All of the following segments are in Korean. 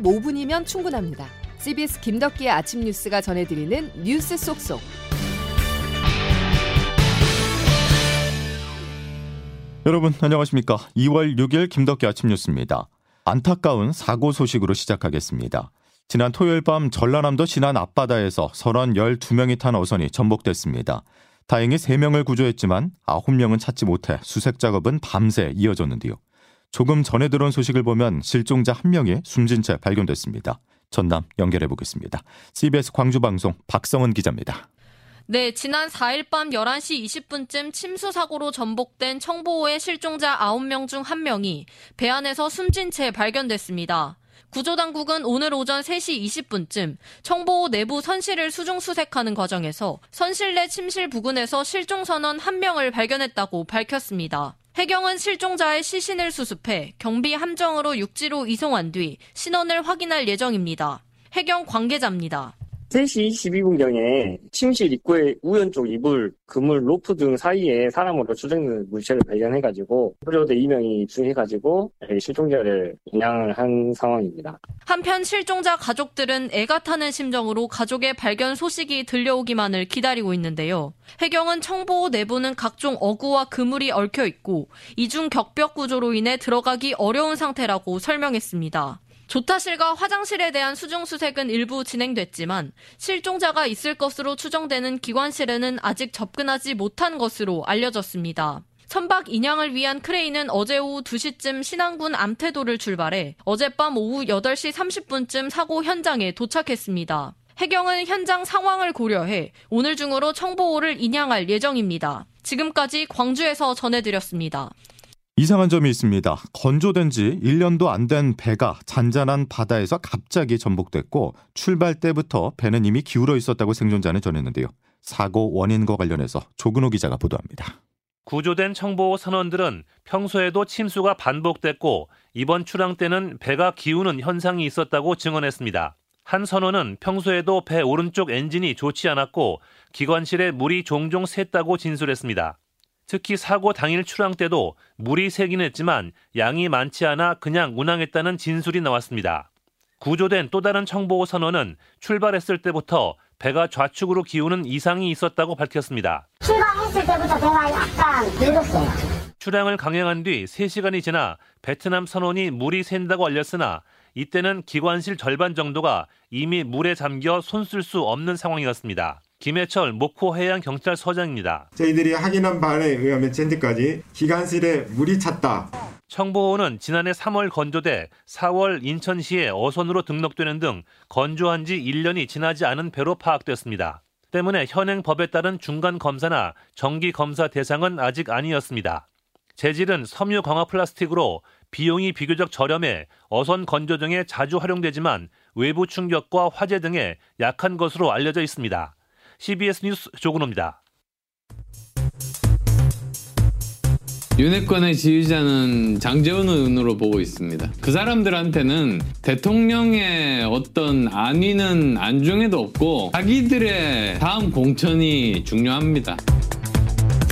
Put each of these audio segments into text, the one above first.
15분이면 충분합니다. CBS 김덕기의 아침 뉴스가 전해드리는 뉴스 쏙쏙. 여러분 안녕하십니까. 2월 6일 김덕기 아침 뉴스입니다. 안타까운 사고 소식으로 시작하겠습니다. 지난 토요일 밤 전라남도 신안 앞바다에서 선원 12명이 탄 어선이 전복됐습니다. 다행히 3명을 구조했지만 9명은 찾지 못해 수색 작업은 밤새 이어졌는데요. 조금 전에 들어온 소식을 보면 실종자 1명이 숨진 채 발견됐습니다. 전남 연결해보겠습니다. CBS 광주방송 박성은 기자입니다. 네, 지난 4일 밤 11시 20분쯤 침수 사고로 전복된 청보호의 실종자 9명 중 1명이 배 안에서 숨진 채 발견됐습니다. 구조당국은 오늘 오전 3시 20분쯤 청보호 내부 선실을 수중 수색하는 과정에서 선실 내 침실 부근에서 실종 선원 1명을 발견했다고 밝혔습니다. 해경은 실종자의 시신을 수습해 경비 함정으로 육지로 이송한 뒤 신원을 확인할 예정입니다. 해경 관계자입니다. 3시 22분경에 침실 입구의 우연쪽 이불, 그물, 로프 등 사이에 사람으로 추정되는 물체를 발견해가지고 구조대 2명이 입수해가지고 실종자를 인양을 한 상황입니다. 한편 실종자 가족들은 애가 타는 심정으로 가족의 발견 소식이 들려오기만을 기다리고 있는데요. 해경은 청보호 내부는 각종 어구와 그물이 얽혀있고 이중 격벽 구조로 인해 들어가기 어려운 상태라고 설명했습니다. 조타실과 화장실에 대한 수중수색은 일부 진행됐지만 실종자가 있을 것으로 추정되는 기관실에는 아직 접근하지 못한 것으로 알려졌습니다. 선박 인양을 위한 크레인은 어제 오후 2시쯤 신안군 암태도를 출발해 어젯밤 오후 8시 30분쯤 사고 현장에 도착했습니다. 해경은 현장 상황을 고려해 오늘 중으로 청보호를 인양할 예정입니다. 지금까지 광주에서 전해드렸습니다. 이상한 점이 있습니다. 건조된 지 1년도 안 된 배가 잔잔한 바다에서 갑자기 전복됐고 출발 때부터 배는 이미 기울어 있었다고 생존자는 전했는데요. 사고 원인과 관련해서 조근호 기자가 보도합니다. 구조된 청보호 선원들은 평소에도 침수가 반복됐고 이번 출항 때는 배가 기우는 현상이 있었다고 증언했습니다. 한 선원은 평소에도 배 오른쪽 엔진이 좋지 않았고 기관실에 물이 종종 샜다고 진술했습니다. 특히 사고 당일 출항 때도 물이 새긴 했지만 양이 많지 않아 그냥 운항했다는 진술이 나왔습니다. 구조된 또 다른 청보호 선원은 출발했을 때부터 배가 좌측으로 기우는 이상이 있었다고 밝혔습니다. 출항했을 때부터 배가 약간 늙었어요. 출항을 강행한 뒤 3시간이 지나 베트남 선원이 물이 샌다고 알렸으나 이때는 기관실 절반 정도가 이미 물에 잠겨 손 쓸 수 없는 상황이었습니다. 김해철 목포해양경찰서장입니다. 저희들이 확인한 바에 의하면 현재까지 기관실에 물이 찼다. 청보호는 지난해 3월 건조돼 4월 인천시에 어선으로 등록되는 등 건조한 지 1년이 지나지 않은 배로 파악됐습니다. 때문에 현행 법에 따른 중간검사나 정기검사 대상은 아직 아니었습니다. 재질은 섬유 강화 플라스틱으로 비용이 비교적 저렴해 어선 건조 등에 자주 활용되지만 외부 충격과 화재 등에 약한 것으로 알려져 있습니다. CBS 뉴스 조근호입니다. 윤핵관의 지휘자는 장제원 의원으로 보고 있습니다. 그 사람들한테는 대통령의 어떤 안위는 안중에도 없고 자기들의 다음 공천이 중요합니다.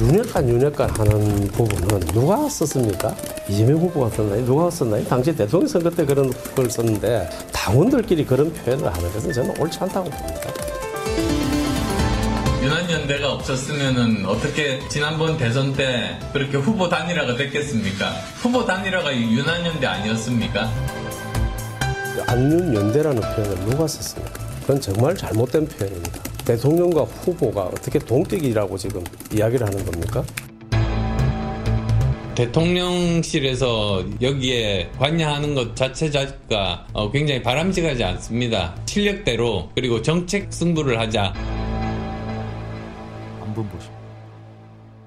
윤핵관 하는 부분은 누가 썼습니까? 이재명 후보가 썼나요? 누가 썼나요? 당시 대통령 선거 때 그런 걸 썼는데 당원들끼리 그런 표현을 하는 것은 저는 옳지 않다고 봅니다. 윤안연대가 없었으면 어떻게 지난번 대선 때 그렇게 후보 단일화가 됐겠습니까? 후보 단일화가 윤안연대 아니었습니까? 안윤연대라는 표현을 누가 썼습니까? 그건 정말 잘못된 표현입니다. 대통령과 후보가 어떻게 동敵이라고 지금 이야기를 하는 겁니까? 대통령실에서 여기에 관여하는 것 자체가 굉장히 바람직하지 않습니다. 실력대로 그리고 정책 승부를 하자.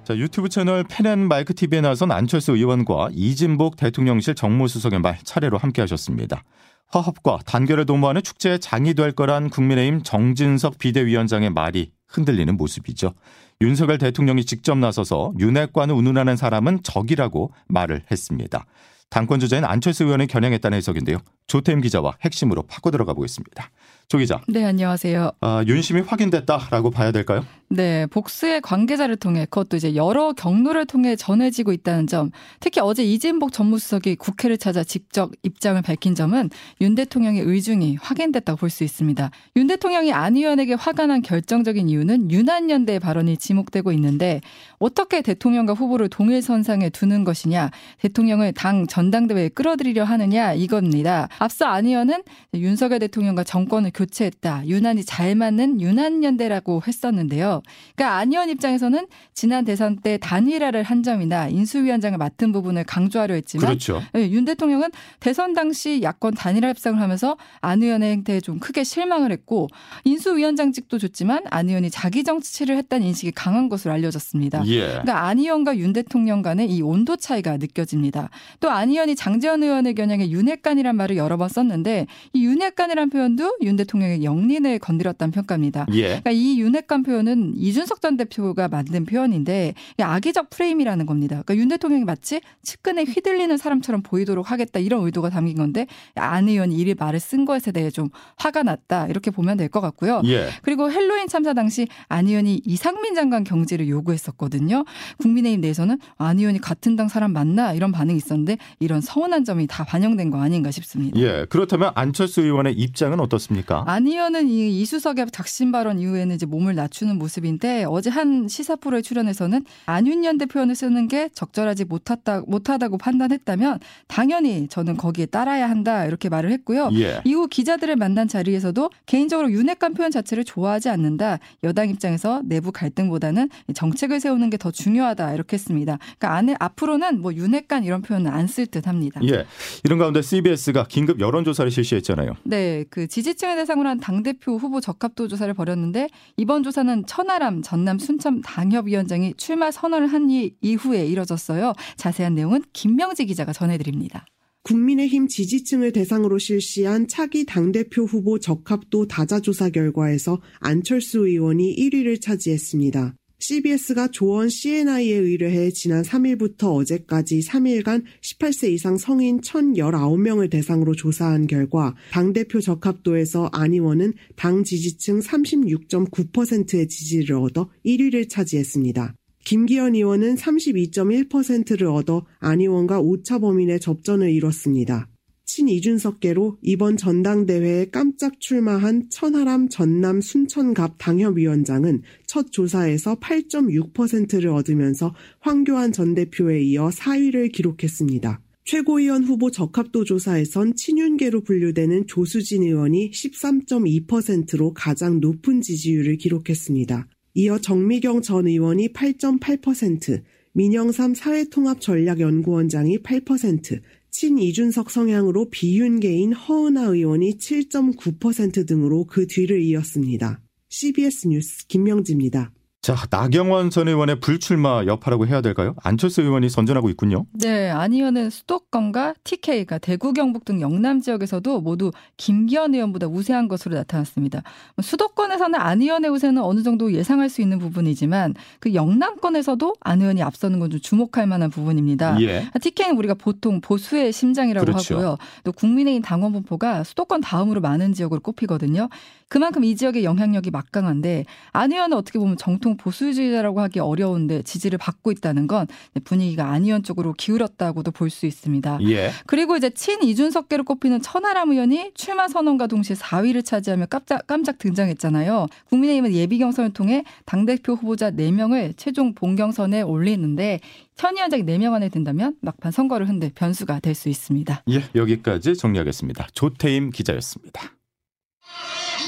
자, 유튜브 채널 팬앤마이크TV에 나선 안철수 의원과 이진복 대통령실 정무수석의 말 차례로 함께하셨습니다. 화합과 단결을 도모하는 축제의 장이 될 거란 국민의힘 정진석 비대위원장의 말이 흔들리는 모습이죠. 윤석열 대통령이 직접 나서서 윤핵관을 운운하는 사람은 적이라고 말을 했습니다. 당권 주자인 안철수 의원을 겨냥했다는 해석인데요. 조태흠 기자와 핵심으로 파고 들어가 보겠습니다. 조 기자. 네, 안녕하세요. 윤심이 확인됐다라고 봐야 될까요? 네, 복수의 관계자를 통해 그것도 이제 여러 경로를 통해 전해지고 있다는 점. 특히 어제 이진복 전무수석이 국회를 찾아 직접 입장을 밝힌 점은 윤 대통령의 의중이 확인됐다고 볼 수 있습니다. 윤 대통령이 안 의원에게 화가 난 결정적인 이유는 윤안연대 발언이 지목되고 있는데 어떻게 대통령과 후보를 동일선상에 두는 것이냐, 대통령을 당 전당대회에 끌어들이려 하느냐 이겁니다. 앞서 안 의원은 윤석열 대통령과 정권을 교체했다. 유난히 잘 맞는 윤안연대라고 했었는데요. 그러니까 안 의원 입장에서는 지난 대선 때 단일화를 한 점이나 인수위원장을 맡은 부분을 강조하려 했지만 그렇죠. 윤 대통령은 대선 당시 야권 단일화 협상을 하면서 안 의원의 행태에 좀 크게 실망을 했고 인수위원장직도 줬지만 안 의원이 자기 정치를 했다는 인식이 강한 것으로 알려졌습니다. 예. 그러니까 안 의원과 윤 대통령 간의 이 온도 차이가 느껴집니다. 또 안 의원이 장제원 의원을 겨냥해 윤핵관이란 말을 여러 번 썼는데 이 윤핵관이란 표현도 윤 대통령의 영린을 건드렸다는 평가입니다. 예. 그러니까 이 윤핵관 표현은 이준석 전 대표가 만든 표현인데 악의적 프레임이라는 겁니다. 그러니까 윤 대통령이 마치 측근에 휘둘리는 사람처럼 보이도록 하겠다 이런 의도가 담긴 건데 안 의원이 이 말을 쓴 것에 대해 좀 화가 났다 이렇게 보면 될 것 같고요. 예. 그리고 헬로윈 참사 당시 안 의원이 이상민 장관 경질을 요구했었거든요. 국민의힘 내에서는 안 의원이 같은 당 사람 맞나 이런 반응이 있었는데 이런 서운한 점이 다 반영된 거 아닌가 싶습니다. 예, 그렇다면 안철수 의원의 입장은 어떻습니까? 안 의원은 이 수석의 작심 발언 이후에는 이제 몸을 낮추는 모습인데 어제 한 시사 프로에 출연해서는 안윤연대 표현을 쓰는 게 적절하지 못하다고 판단했다면 당연히 저는 거기에 따라야 한다 이렇게 말을 했고요. 예. 이후 기자들을 만난 자리에서도 개인적으로 윤핵관 표현 자체를 좋아하지 않는다. 여당 입장에서 내부 갈등보다는 정책을 세우는 게 더 중요하다 이렇게 했습니다. 그러니까 앞으로는 뭐 윤핵관 이런 표현은 안 쓸 듯합니다. 예, 이런 가운데 CBS가 긴급 여론조사를 실시했잖아요. 네, 그 지지층을 대상으로 한 당대표 후보 적합도 조사를 벌였는데 이번 조사는 천하람 전남 순천 당협위원장이 출마 선언을 한 이후에 이뤄졌어요. 자세한 내용은 김명지 기자가 전해드립니다. 국민의힘 지지층을 대상으로 실시한 차기 당대표 후보 적합도 다자조사 결과에서 안철수 의원이 1위를 차지했습니다. CBS가 조원 CNI에 의뢰해 지난 3일부터 어제까지 3일간 18세 이상 성인 1,019명을 대상으로 조사한 결과 당대표 적합도에서 안 의원은 당 지지층 36.9%의 지지를 얻어 1위를 차지했습니다. 김기현 의원은 32.1%를 얻어 안 의원과 오차 범위 내 접전을 이뤘습니다. 친이준석계로 이번 전당대회에 깜짝 출마한 천하람 전남 순천갑 당협위원장은 첫 조사에서 8.6%를 얻으면서 황교안 전 대표에 이어 4위를 기록했습니다. 최고위원 후보 적합도 조사에선 친윤계로 분류되는 조수진 의원이 13.2%로 가장 높은 지지율을 기록했습니다. 이어 정미경 전 의원이 8.8%, 민영삼 사회통합전략연구원장이 8%, 친이준석 성향으로 비윤계인 허은아 의원이 7.9% 등으로 그 뒤를 이었습니다. CBS 뉴스 김명지입니다. 자, 나경원 전 의원의 불출마 여파라고 해야 될까요? 안철수 의원이 선전하고 있군요. 네, 안 의원은 수도권과 TK가 대구, 경북 등 영남 지역에서도 모두 김기현 의원보다 우세한 것으로 나타났습니다. 수도권에서는 안 의원의 우세는 어느 정도 예상할 수 있는 부분이지만 그 영남권에서도 안 의원이 앞서는 건 좀 주목할 만한 부분입니다. 예. TK는 우리가 보통 보수의 심장이라고 그렇죠. 하고요. 또 국민의힘 당원 분포가 수도권 다음으로 많은 지역으로 꼽히거든요. 그만큼 이 지역의 영향력이 막강한데 안 의원은 어떻게 보면 정통 보수주의자라고 하기 어려운데 지지를 받고 있다는 건 분위기가 안 의원 쪽으로 기울었다고도 볼 수 있습니다. 예. 그리고 이제 친 이준석계로 꼽히는 천하람 의원이 출마 선언과 동시에 4위를 차지하며 깜짝 등장했잖아요. 국민의힘은 예비 경선을 통해 당대표 후보자 4명을 최종 본경선에 올리는데 천 위원장이 4명 안에 든다면 막판 선거를 흔들 변수가 될 수 있습니다. 예, 여기까지 정리하겠습니다. 조태임 기자였습니다.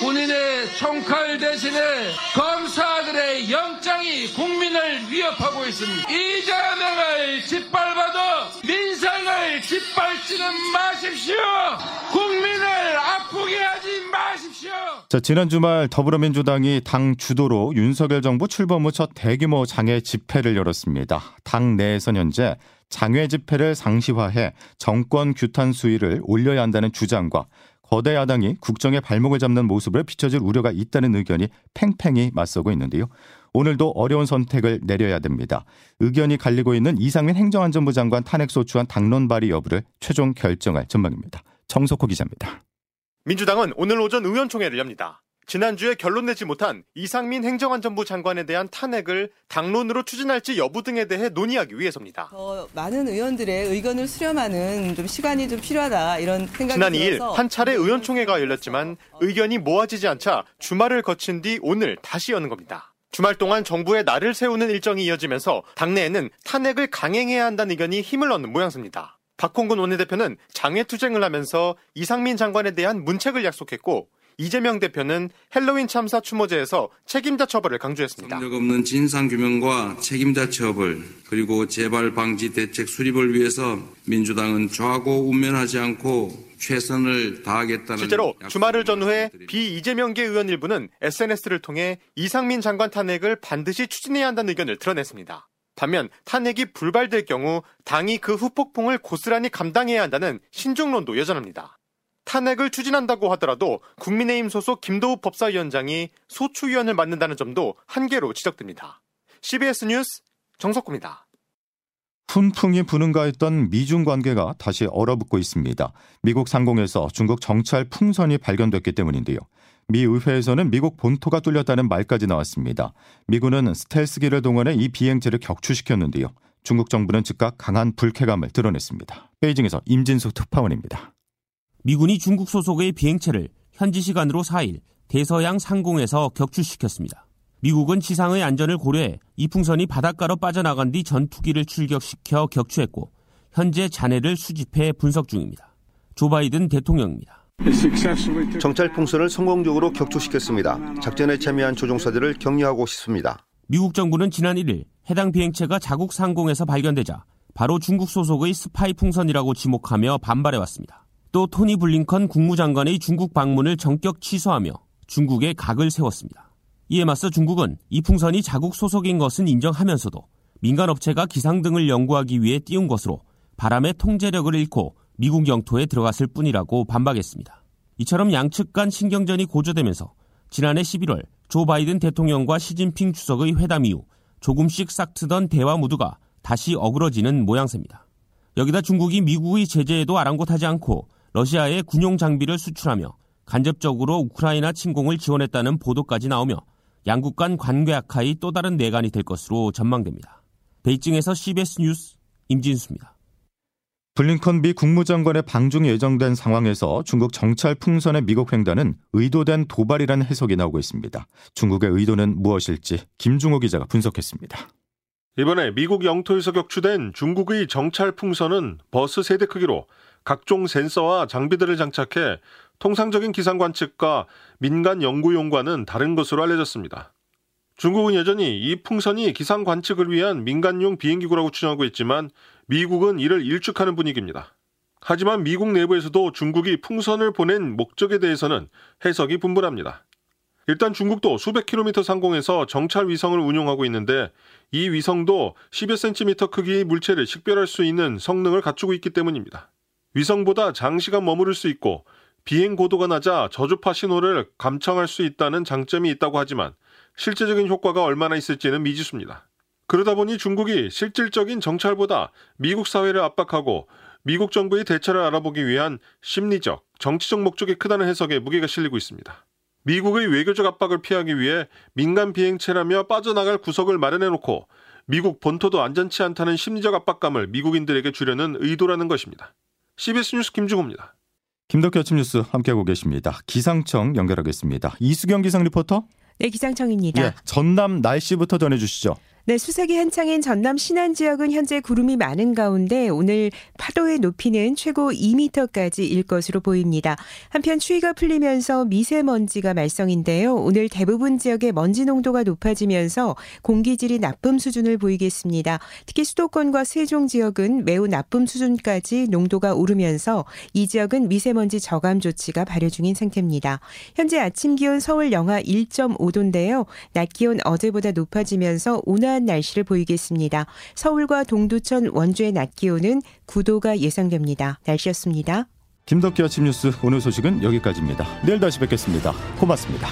본인의 총칼 대신에 검사들의 영장이 국민을 위협하고 있습니다. 이재명을 짓밟아도 민생을 짓밟지는 마십시오. 국민을 아프게 하지 마십시오. 자, 지난 주말 더불어민주당이 당 주도로 윤석열 정부 출범 후 첫 대규모 장외 집회를 열었습니다. 당 내에선 현재 장외 집회를 상시화해 정권 규탄 수위를 올려야 한다는 주장과 거대 야당이 국정에 발목을 잡는 모습을 비춰질 우려가 있다는 의견이 팽팽히 맞서고 있는데요. 오늘도 어려운 선택을 내려야 됩니다. 의견이 갈리고 있는 이상민 행정안전부 장관 탄핵소추안 당론 발의 여부를 최종 결정할 전망입니다. 정석호 기자입니다. 민주당은 오늘 오전 의원총회를 엽니다. 지난주에 결론 내지 못한 이상민 행정안전부 장관에 대한 탄핵을 당론으로 추진할지 여부 등에 대해 논의하기 위해서입니다. 더 많은 의원들의 의견을 수렴하는 시간이 필요하다 이런 생각이 들어서 지난 2일 한 차례 의원총회가 열렸지만 의견이 모아지지 않자 주말을 거친 뒤 오늘 다시 여는 겁니다. 주말 동안 정부의 날을 세우는 일정이 이어지면서 당내에는 탄핵을 강행해야 한다는 의견이 힘을 얻는 모양새입니다. 박홍근 원내대표는 장외투쟁을 하면서 이상민 장관에 대한 문책을 약속했고 이재명 대표는 헬로윈 참사 추모제에서 책임자 처벌을 강조했습니다. 성역 없는 진상규명과 책임자 처벌 그리고 재발 방지 대책 수립을 위해서 민주당은 좌고 우면하지 않고 최선을 다하겠다는 실제로 주말을 전후해 비이재명계 의원 일부는 SNS를 통해 이상민 장관 탄핵을 반드시 추진해야 한다는 의견을 드러냈습니다. 반면 탄핵이 불발될 경우 당이 그 후폭풍을 고스란히 감당해야 한다는 신중론도 여전합니다. 탄핵을 추진한다고 하더라도 국민의힘 소속 김도읍 법사위원장이 소추위원을 맡는다는 점도 한계로 지적됩니다. CBS 뉴스 정석구입니다. 훈풍이 부는가 했던 미중 관계가 다시 얼어붙고 있습니다. 미국 상공에서 중국 정찰 풍선이 발견됐기 때문인데요. 미 의회에서는 미국 본토가 뚫렸다는 말까지 나왔습니다. 미군은 스텔스기를 동원해 이 비행체를 격추시켰는데요. 중국 정부는 즉각 강한 불쾌감을 드러냈습니다. 베이징에서 임진수 특파원입니다. 미군이 중국 소속의 비행체를 현지 시간으로 4일 대서양 상공에서 격추시켰습니다. 미국은 지상의 안전을 고려해 이 풍선이 바닷가로 빠져나간 뒤 전투기를 출격시켜 격추했고 현재 잔해를 수집해 분석 중입니다. 조 바이든 대통령입니다. 정찰 풍선을 성공적으로 격추시켰습니다. 작전에 참여한 조종사들을 격려하고 싶습니다. 미국 정부는 지난 1일 해당 비행체가 자국 상공에서 발견되자 바로 중국 소속의 스파이 풍선이라고 지목하며 반발해왔습니다. 또 토니 블링컨 국무장관의 중국 방문을 전격 취소하며 중국에 각을 세웠습니다. 이에 맞서 중국은 이 풍선이 자국 소속인 것은 인정하면서도 민간업체가 기상 등을 연구하기 위해 띄운 것으로 바람의 통제력을 잃고 미국 영토에 들어갔을 뿐이라고 반박했습니다. 이처럼 양측 간 신경전이 고조되면서 지난해 11월 조 바이든 대통령과 시진핑 주석의 회담 이후 조금씩 싹트던 대화 무드가 다시 어그러지는 모양새입니다. 여기다 중국이 미국의 제재에도 아랑곳하지 않고 러시아에 군용 장비를 수출하며 간접적으로 우크라이나 침공을 지원했다는 보도까지 나오며 양국 간 관계 악화의 또 다른 뇌관이 될 것으로 전망됩니다. 베이징에서 CBS 뉴스 임진수입니다. 블링컨 미 국무장관의 방중이 예정된 상황에서 중국 정찰 풍선의 미국 횡단은 의도된 도발이라는 해석이 나오고 있습니다. 중국의 의도는 무엇일지 김중호 기자가 분석했습니다. 이번에 미국 영토에서 격추된 중국의 정찰 풍선은 버스 세대 크기로 각종 센서와 장비들을 장착해 통상적인 기상 관측과 민간 연구용과는 다른 것으로 알려졌습니다. 중국은 여전히 이 풍선이 기상 관측을 위한 민간용 비행기구라고 주장하고 있지만 미국은 이를 일축하는 분위기입니다. 하지만 미국 내부에서도 중국이 풍선을 보낸 목적에 대해서는 해석이 분분합니다. 일단 중국도 수백 킬로미터 상공에서 정찰 위성을 운용하고 있는데 이 위성도 10여 cm 크기의 물체를 식별할 수 있는 성능을 갖추고 있기 때문입니다. 위성보다 장시간 머무를 수 있고 비행 고도가 낮아 저주파 신호를 감청할 수 있다는 장점이 있다고 하지만 실제적인 효과가 얼마나 있을지는 미지수입니다. 그러다 보니 중국이 실질적인 정찰보다 미국 사회를 압박하고 미국 정부의 대처를 알아보기 위한 심리적, 정치적 목적이 크다는 해석에 무게가 실리고 있습니다. 미국의 외교적 압박을 피하기 위해 민간 비행체라며 빠져나갈 구석을 마련해놓고 미국 본토도 안전치 않다는 심리적 압박감을 미국인들에게 주려는 의도라는 것입니다. CBS 뉴스 김중호입니다. 김덕기 아침 뉴스 함께하고 계십니다. 기상청 연결하겠습니다. 이수경 기상 리포터. 네, 기상청입니다. 예, 전남 날씨부터 전해주시죠. 네, 수색이 한창인 전남 신안 지역은 현재 구름이 많은 가운데 오늘 파도의 높이는 최고 2m까지 일 것으로 보입니다. 한편 추위가 풀리면서 미세먼지가 말썽인데요. 오늘 대부분 지역의 먼지 농도가 높아지면서 공기질이 나쁨 수준을 보이겠습니다. 특히 수도권과 세종 지역은 매우 나쁨 수준까지 농도가 오르면서 이 지역은 미세먼지 저감 조치가 발효 중인 상태입니다. 현재 아침 기온 서울 영하 1.5도인데요. 낮 기온 어제보다 높아지면서 온화한 날씨를 보이겠습니다. 서울과 동두천, 원주의 낮 기온은 9도가 예상됩니다. 날씨였습니다. 김덕기 아침 뉴스 오늘 소식은 여기까지입니다. 내일 다시 뵙겠습니다. 고맙습니다.